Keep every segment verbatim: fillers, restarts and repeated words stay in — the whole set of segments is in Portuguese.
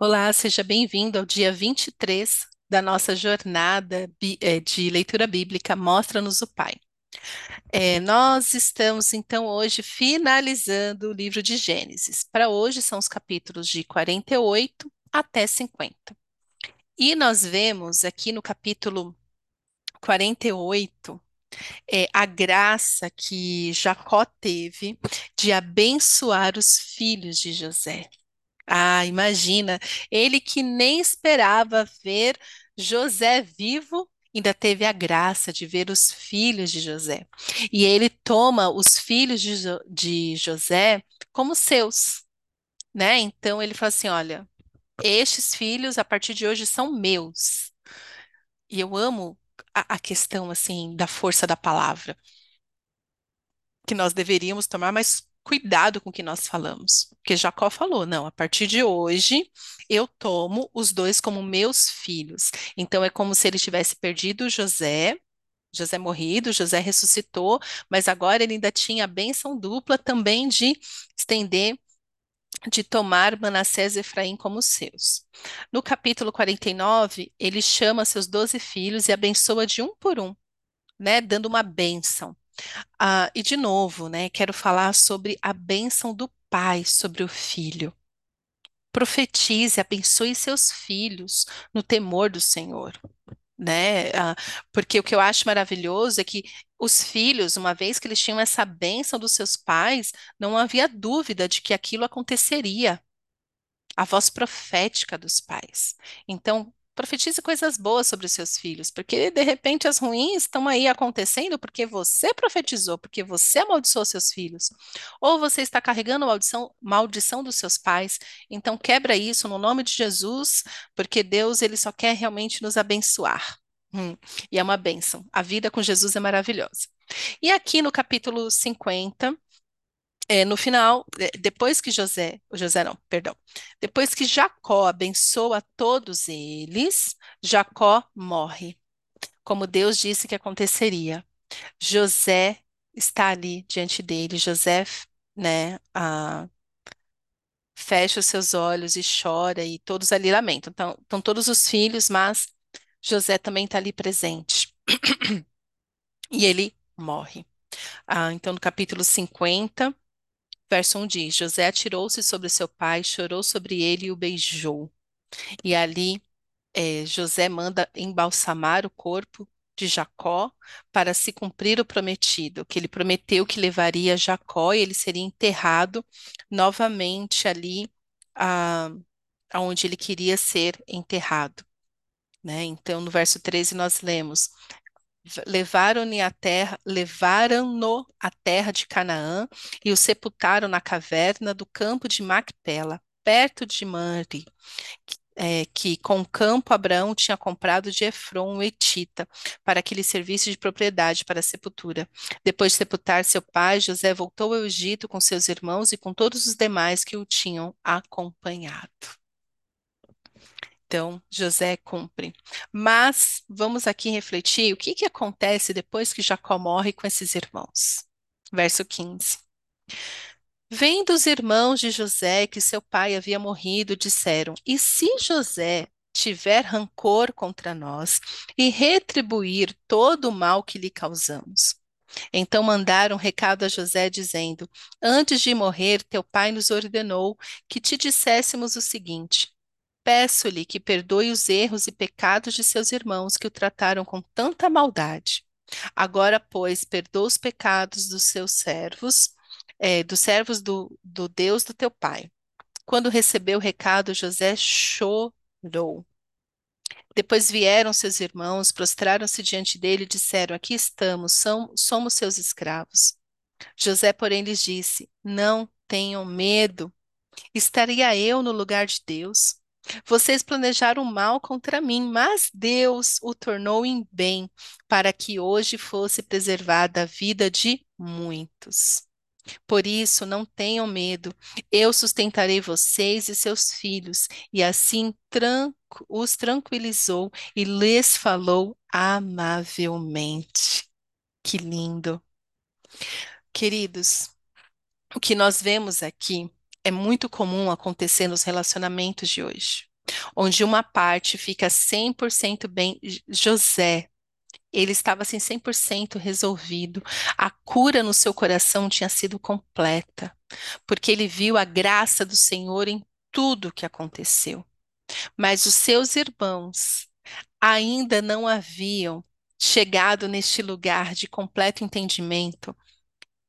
Olá, seja bem-vindo ao dia vinte e três da nossa jornada bi- eh, de leitura bíblica Mostra-nos o Pai. Eh, nós estamos, então, hoje finalizando o livro de Gênesis. Para hoje são os capítulos de quarenta e oito até cinquenta. E nós vemos aqui no capítulo quarenta e oito eh, a graça que Jacó teve de abençoar os filhos de José. Ah, imagina, ele que nem esperava ver José vivo, ainda teve a graça de ver os filhos de José. E ele toma os filhos de, Jo- de José como seus, né? Então ele fala assim, olha, estes filhos a partir de hoje são meus. E eu amo a, a questão assim da força da palavra, que nós deveríamos tomar mais cuidado com o que nós falamos. Porque Jacó falou, não, a partir de hoje eu tomo os dois como meus filhos. Então é como se ele tivesse perdido José, José morrido, José ressuscitou, mas agora ele ainda tinha a bênção dupla também de estender, de tomar Manassés e Efraim como seus. No capítulo quarenta e nove, ele chama seus doze filhos e abençoa de um por um, né, dando uma bênção. Ah, e de novo, né, quero falar sobre a bênção do pai sobre o filho. Profetize, abençoe seus filhos no temor do Senhor, né? Ah, porque o que eu acho maravilhoso é que os filhos, uma vez que eles tinham essa bênção dos seus pais, não havia dúvida de que aquilo aconteceria, a voz profética dos pais. Então, profetize coisas boas sobre os seus filhos, porque de repente as ruins estão aí acontecendo porque você profetizou, porque você amaldiçoou seus filhos. Ou você está carregando a maldição, maldição dos seus pais. Então quebra isso no nome de Jesus, porque Deus ele só quer realmente nos abençoar. Hum, e é uma bênção. A vida com Jesus é maravilhosa. E aqui no capítulo cinquenta, É, no final, é, depois que José, José não, perdão, depois que Jacó abençoa todos eles, Jacó morre, como Deus disse que aconteceria. José está ali diante dele, José, né, ah, fecha os seus olhos e chora, e todos ali lamentam. Então, estão todos os filhos, mas José também está ali presente. E ele morre. Ah, então, no capítulo cinquenta, verso um diz, José atirou-se sobre seu pai, chorou sobre ele e o beijou. E ali, eh, José manda embalsamar o corpo de Jacó para se cumprir o prometido, que ele prometeu que levaria Jacó e ele seria enterrado novamente ali ah, aonde ele queria ser enterrado, né? Então, no verso treze nós lemos, Levaram-no à terra, levaram-no à terra de Canaã e o sepultaram na caverna do campo de Macpela, perto de Manri, que, é, que com o campo Abraão tinha comprado de Efron, o Etita, para que lhe servisse de propriedade para a sepultura. Depois de sepultar seu pai, José voltou ao Egito com seus irmãos e com todos os demais que o tinham acompanhado. Então, José cumpre. Mas vamos aqui refletir o que, que acontece depois que Jacó morre com esses irmãos. Verso quinze. Vendo os irmãos de José que seu pai havia morrido, disseram, e se José tiver rancor contra nós e retribuir todo o mal que lhe causamos? Então mandaram um recado a José dizendo, antes de morrer, teu pai nos ordenou que te disséssemos o seguinte, peço-lhe que perdoe os erros e pecados de seus irmãos que o trataram com tanta maldade. Agora, pois, perdoa os pecados dos seus servos, eh, dos servos do, do Deus do teu pai. Quando recebeu o recado, José chorou. Depois vieram seus irmãos, prostraram-se diante dele e disseram, aqui estamos, são, somos seus escravos. José, porém, lhes disse, não tenham medo, estaria eu no lugar de Deus? Vocês planejaram mal contra mim, mas Deus o tornou em bem, para que hoje fosse preservada a vida de muitos. Por isso, não tenham medo, eu sustentarei vocês e seus filhos. E assim tran- os tranquilizou e lhes falou amavelmente. Que lindo! Queridos, o que nós vemos aqui é muito comum acontecer nos relacionamentos de hoje, onde uma parte fica cem por cento bem. José, ele estava assim cem por cento resolvido, a cura no seu coração tinha sido completa, porque ele viu a graça do Senhor em tudo que aconteceu. Mas os seus irmãos ainda não haviam chegado neste lugar de completo entendimento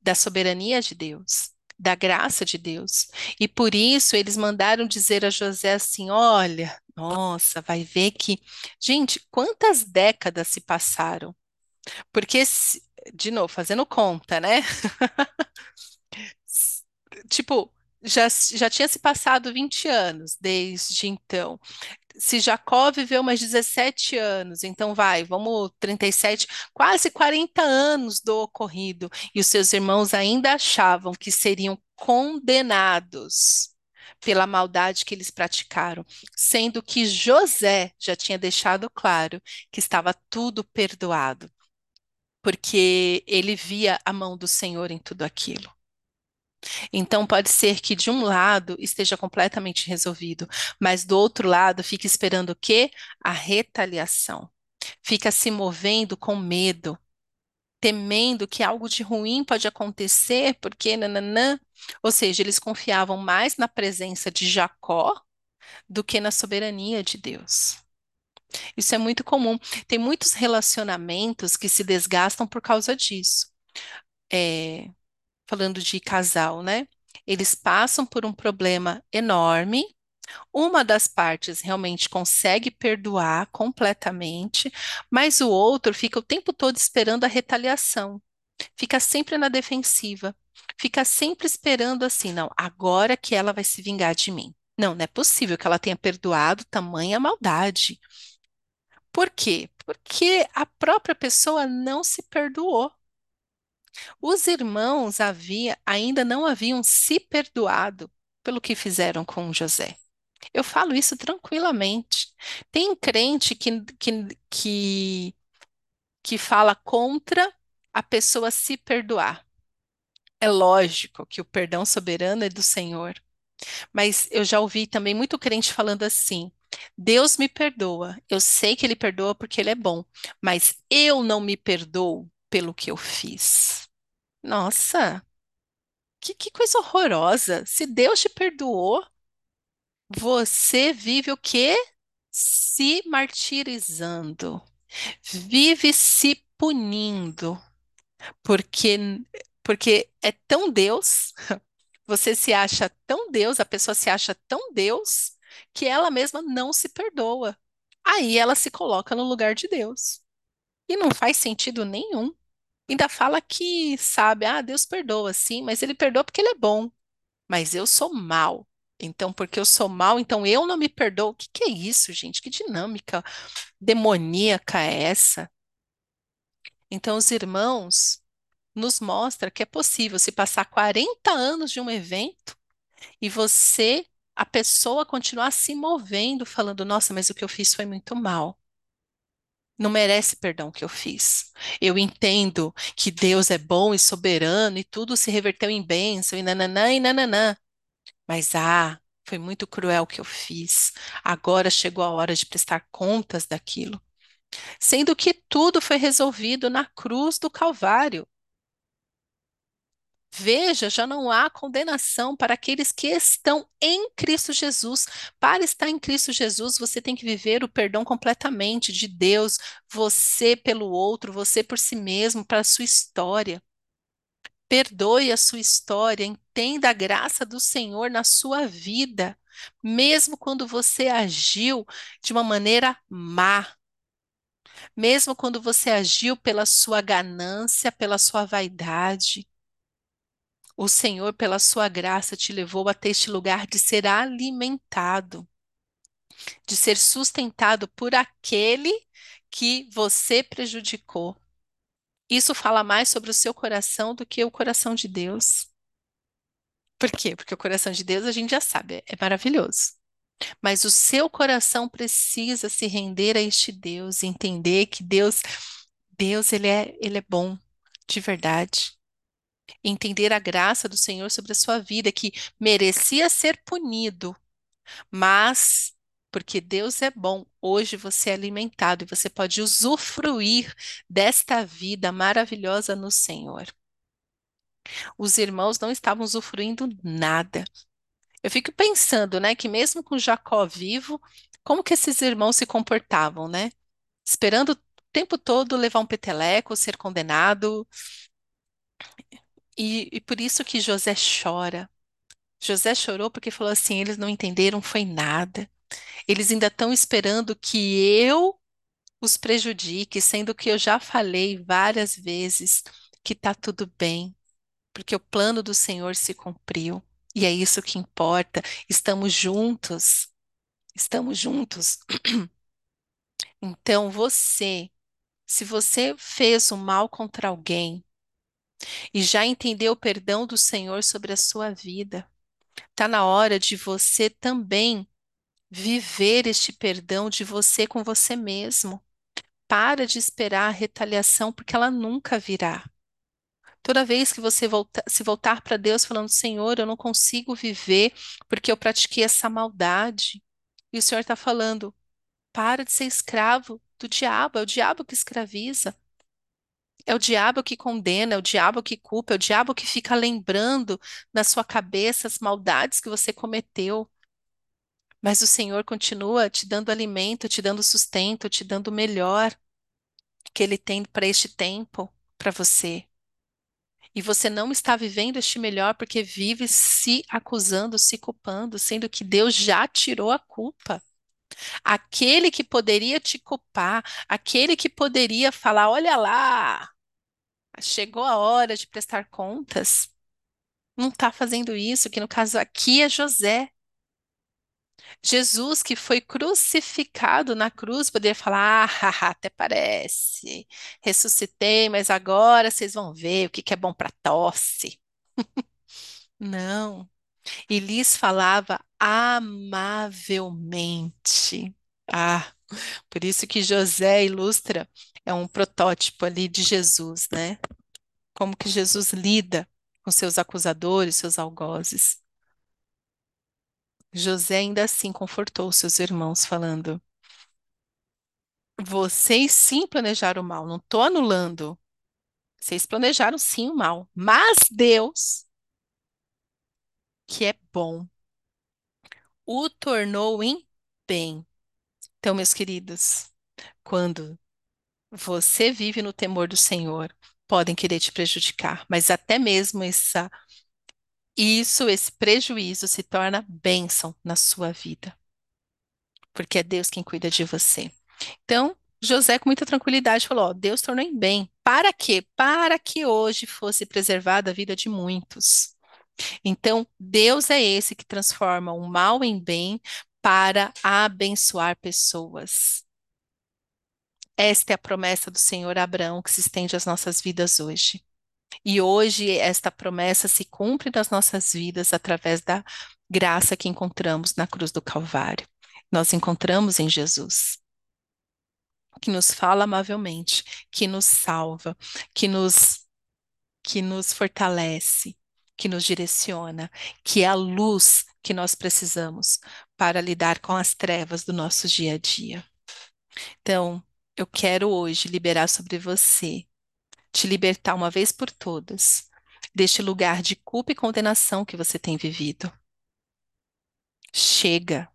da soberania de Deus, da graça de Deus. E por isso eles mandaram dizer a José assim, olha, nossa, vai ver que... Gente, quantas décadas se passaram? Porque, de novo, fazendo conta, né? Tipo, já, já tinha se passado vinte anos desde então. Se Jacó viveu mais dezessete anos, então vai, vamos trinta e sete, quase quarenta anos do ocorrido. E os seus irmãos ainda achavam que seriam condenados pela maldade que eles praticaram, sendo que José já tinha deixado claro que estava tudo perdoado, porque ele via a mão do Senhor em tudo aquilo. Então pode ser que de um lado esteja completamente resolvido, mas do outro lado fica esperando o quê? A retaliação. Fica se movendo com medo, temendo que algo de ruim pode acontecer, porque nananã. Ou seja, eles confiavam mais na presença de Jacó do que na soberania de Deus. Isso é muito comum. Tem muitos relacionamentos que se desgastam por causa disso. É... Falando de casal, né? Eles passam por um problema enorme. Uma das partes realmente consegue perdoar completamente, mas o outro fica o tempo todo esperando a retaliação. Fica sempre na defensiva. Fica sempre esperando assim, não, agora que ela vai se vingar de mim. Não, não é possível que ela tenha perdoado tamanha maldade. Por quê? Porque a própria pessoa não se perdoou. Os irmãos havia, ainda não haviam se perdoado pelo que fizeram com José. Eu falo isso tranquilamente. Tem crente que, que, que, que fala contra a pessoa se perdoar. É lógico que o perdão soberano é do Senhor. Mas eu já ouvi também muito crente falando assim, Deus me perdoa, eu sei que Ele perdoa porque Ele é bom, mas eu não me perdoo pelo que eu fiz. Nossa, que, que coisa horrorosa. Se Deus te perdoou, você vive o quê? Se martirizando. Vive se punindo. Porque, porque é tão Deus, você se acha tão Deus, a pessoa se acha tão Deus, que ela mesma não se perdoa. Aí ela se coloca no lugar de Deus. E não faz sentido nenhum. Ainda fala que, sabe, ah, Deus perdoa, sim, mas Ele perdoa porque Ele é bom. Mas eu sou mal. Então, porque eu sou mal, então eu não me perdoo. O que, que é isso, gente? Que dinâmica demoníaca é essa? Então, os irmãos nos mostram que é possível se passar quarenta anos de um evento e você, a pessoa, continuar se movendo, falando, nossa, mas o que eu fiz foi muito mal. Não merece perdão que eu fiz. Eu entendo que Deus é bom e soberano e tudo se reverteu em bênção e nananã e nananã. Mas, ah, foi muito cruel o que eu fiz. Agora chegou a hora de prestar contas daquilo. Sendo que tudo foi resolvido na cruz do Calvário. Veja, já não há condenação para aqueles que estão em Cristo Jesus. Para estar em Cristo Jesus, você tem que viver o perdão completamente de Deus, você pelo outro, você por si mesmo, para a sua história. Perdoe a sua história, entenda a graça do Senhor na sua vida, mesmo quando você agiu de uma maneira má. Mesmo quando você agiu pela sua ganância, pela sua vaidade. O Senhor, pela sua graça, te levou até este lugar de ser alimentado, de ser sustentado por aquele que você prejudicou. Isso fala mais sobre o seu coração do que o coração de Deus. Por quê? Porque o coração de Deus, a gente já sabe, é maravilhoso. Mas o seu coração precisa se render a este Deus, entender que Deus, Deus, ele é, ele é bom, de verdade. entender a graça do Senhor sobre a sua vida, que merecia ser punido, mas porque Deus é bom, hoje você é alimentado e você pode usufruir desta vida maravilhosa no Senhor. Os irmãos não estavam usufruindo nada. Eu fico pensando, né, que mesmo com Jacó vivo, como que esses irmãos se comportavam, né? Esperando o tempo todo levar um peteleco, ser condenado. E, e por isso que José chora. José chorou porque falou assim, eles não entenderam, foi nada. Eles ainda estão esperando que eu os prejudique, sendo que eu já falei várias vezes que está tudo bem, porque o plano do Senhor se cumpriu. E é isso que importa. Estamos juntos. Estamos juntos. Então, você, se você fez o mal contra alguém e já entendeu o perdão do Senhor sobre a sua vida, está na hora de você também viver este perdão de você com você mesmo. Para de esperar a retaliação, porque ela nunca virá. Toda vez que você volta, se voltar para Deus falando, Senhor, eu não consigo viver porque eu pratiquei essa maldade. E o Senhor está falando, para de ser escravo do diabo. É o diabo que escraviza. É o diabo que condena, é o diabo que culpa, é o diabo que fica lembrando na sua cabeça as maldades que você cometeu. Mas o Senhor continua te dando alimento, te dando sustento, te dando o melhor que Ele tem para este tempo, para você. E você não está vivendo este melhor porque vive se acusando, se culpando, sendo que Deus já tirou a culpa. Aquele que poderia te culpar, aquele que poderia falar, olha lá, chegou a hora de prestar contas, não está fazendo isso, que no caso aqui é José. Jesus, que foi crucificado na cruz, poderia falar, ah, até parece, ressuscitei, mas agora vocês vão ver o que, que é bom para tosse. Não. E lhes falava amavelmente. Ah, por isso que José ilustra, é um protótipo ali de Jesus, né? Como que Jesus lida com seus acusadores, seus algozes. José ainda assim confortou seus irmãos falando, vocês sim planejaram o mal, não estou anulando. Vocês planejaram sim o mal, mas Deus, que é bom, o tornou em bem. Então, meus queridos, quando você vive no temor do Senhor, podem querer te prejudicar, mas até mesmo essa... Isso, esse prejuízo se torna bênção na sua vida. Porque é Deus quem cuida de você. Então, José com muita tranquilidade falou, ó, Deus tornou em bem. Para quê? Para que hoje fosse preservada a vida de muitos. Então, Deus é esse que transforma o mal em bem para abençoar pessoas. Esta é a promessa do Senhor a Abraão que se estende às nossas vidas hoje. E hoje esta promessa se cumpre nas nossas vidas através da graça que encontramos na cruz do Calvário. Nós encontramos em Jesus, que nos fala amavelmente, que nos salva, que nos, que nos fortalece, que nos direciona, que é a luz que nós precisamos para lidar com as trevas do nosso dia a dia. Então, eu quero hoje liberar sobre você, te libertar uma vez por todas deste lugar de culpa e condenação que você tem vivido. Chega,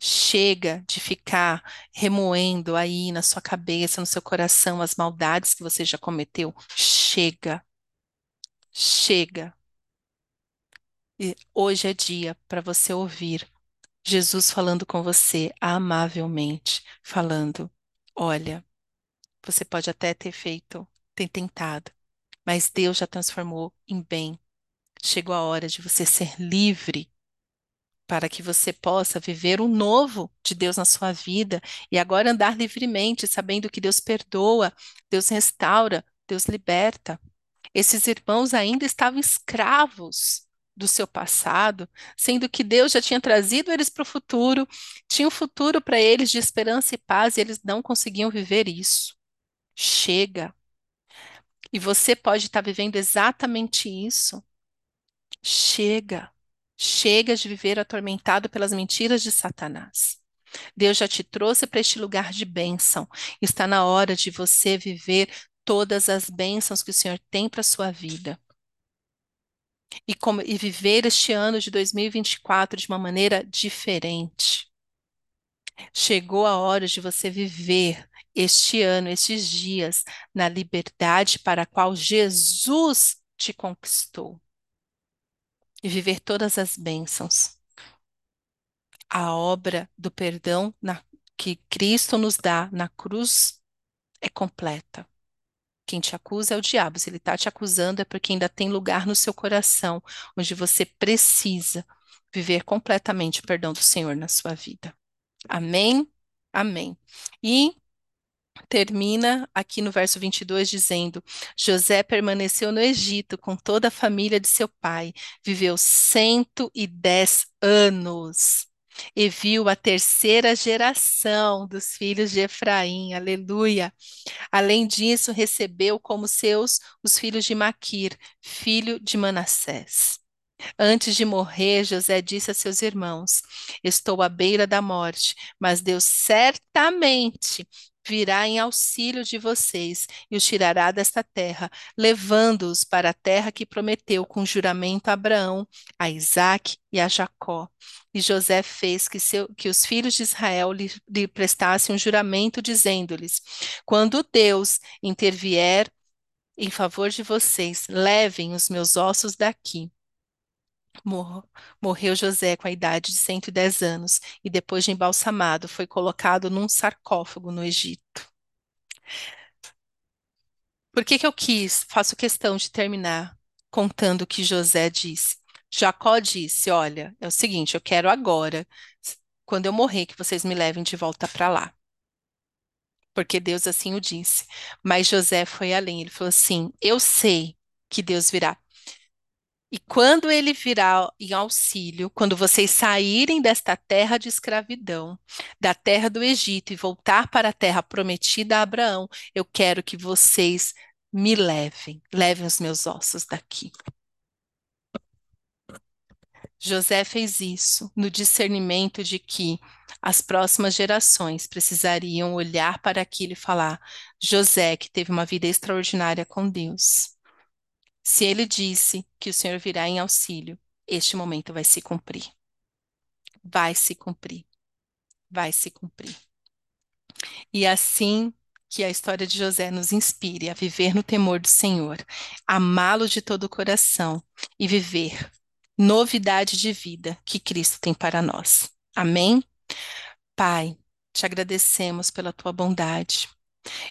chega de ficar remoendo aí na sua cabeça, no seu coração, as maldades que você já cometeu. Chega, chega. E hoje é dia para você ouvir Jesus falando com você amavelmente, falando, olha, você pode até ter feito tem tentado, mas Deus já transformou em bem. Chegou a hora de você ser livre para que você possa viver o novo de Deus na sua vida e agora andar livremente, sabendo que Deus perdoa, Deus restaura, Deus liberta. Esses irmãos ainda estavam escravos do seu passado, sendo que Deus já tinha trazido eles para o futuro, tinha um futuro para eles de esperança e paz e eles não conseguiam viver isso. Chega! E você pode estar vivendo exatamente isso. Chega. Chega de viver atormentado pelas mentiras de Satanás. Deus já te trouxe para este lugar de bênção. Está na hora de você viver todas as bênçãos que o Senhor tem para a sua vida. E, como, e viver este ano de dois mil e vinte e quatro de uma maneira diferente. Chegou a hora de você viver este ano, estes dias, na liberdade para a qual Jesus te conquistou. E viver todas as bênçãos. A obra do perdão na, que Cristo nos dá na cruz é completa. Quem te acusa é o diabo. Se ele está te acusando é porque ainda tem lugar no seu coração, onde você precisa viver completamente o perdão do Senhor na sua vida. Amém? Amém. E termina aqui no verso vinte e dois dizendo: José permaneceu no Egito com toda a família de seu pai, viveu cento e dez anos e viu a terceira geração dos filhos de Efraim, aleluia. Além disso, recebeu como seus os filhos de Maquir, filho de Manassés. Antes de morrer, José disse a seus irmãos: estou à beira da morte, mas Deus certamente virá em auxílio de vocês e os tirará desta terra, levando-os para a terra que prometeu com juramento a Abraão, a Isaac e a Jacó. E José fez que, seu, que os filhos de Israel lhe, lhe prestassem um juramento, dizendo-lhes: quando Deus intervier em favor de vocês, levem os meus ossos daqui. Morreu José com a idade de cento e dez anos e, depois de embalsamado, foi colocado num sarcófago no Egito. Por que que eu quis? Faço questão de terminar contando o que José disse. Jacó disse: olha, é o seguinte, eu quero agora, quando eu morrer, que vocês me levem de volta para lá. Porque Deus assim o disse. Mas José foi além, ele falou assim: eu sei que Deus virá. E quando ele virá em auxílio, quando vocês saírem desta terra de escravidão, da terra do Egito e voltar para a terra prometida a Abraão, eu quero que vocês me levem, levem os meus ossos daqui. José fez isso no discernimento de que as próximas gerações precisariam olhar para aquilo e falar: José, que teve uma vida extraordinária com Deus. Se ele disse que o Senhor virá em auxílio, este momento vai se cumprir. Vai se cumprir. Vai se cumprir. E assim que a história de José nos inspire a viver no temor do Senhor, amá-lo de todo o coração e viver novidade de vida que Cristo tem para nós. Amém? Pai, te agradecemos pela tua bondade.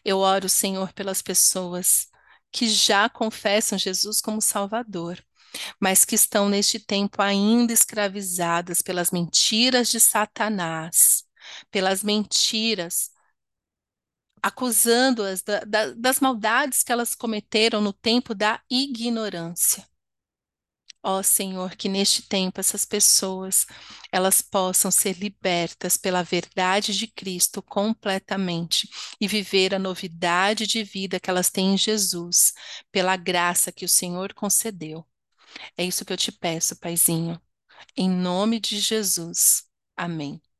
Eu oro, Senhor, pelas pessoas que já confessam Jesus como Salvador, mas que estão neste tempo ainda escravizadas pelas mentiras de Satanás, pelas mentiras, acusando-as da, da, das maldades que elas cometeram no tempo da ignorância. Ó Senhor, que neste tempo essas pessoas, elas possam ser libertas pela verdade de Cristo completamente e viver a novidade de vida que elas têm em Jesus, pela graça que o Senhor concedeu. É isso que eu te peço, Paizinho, em nome de Jesus. Amém.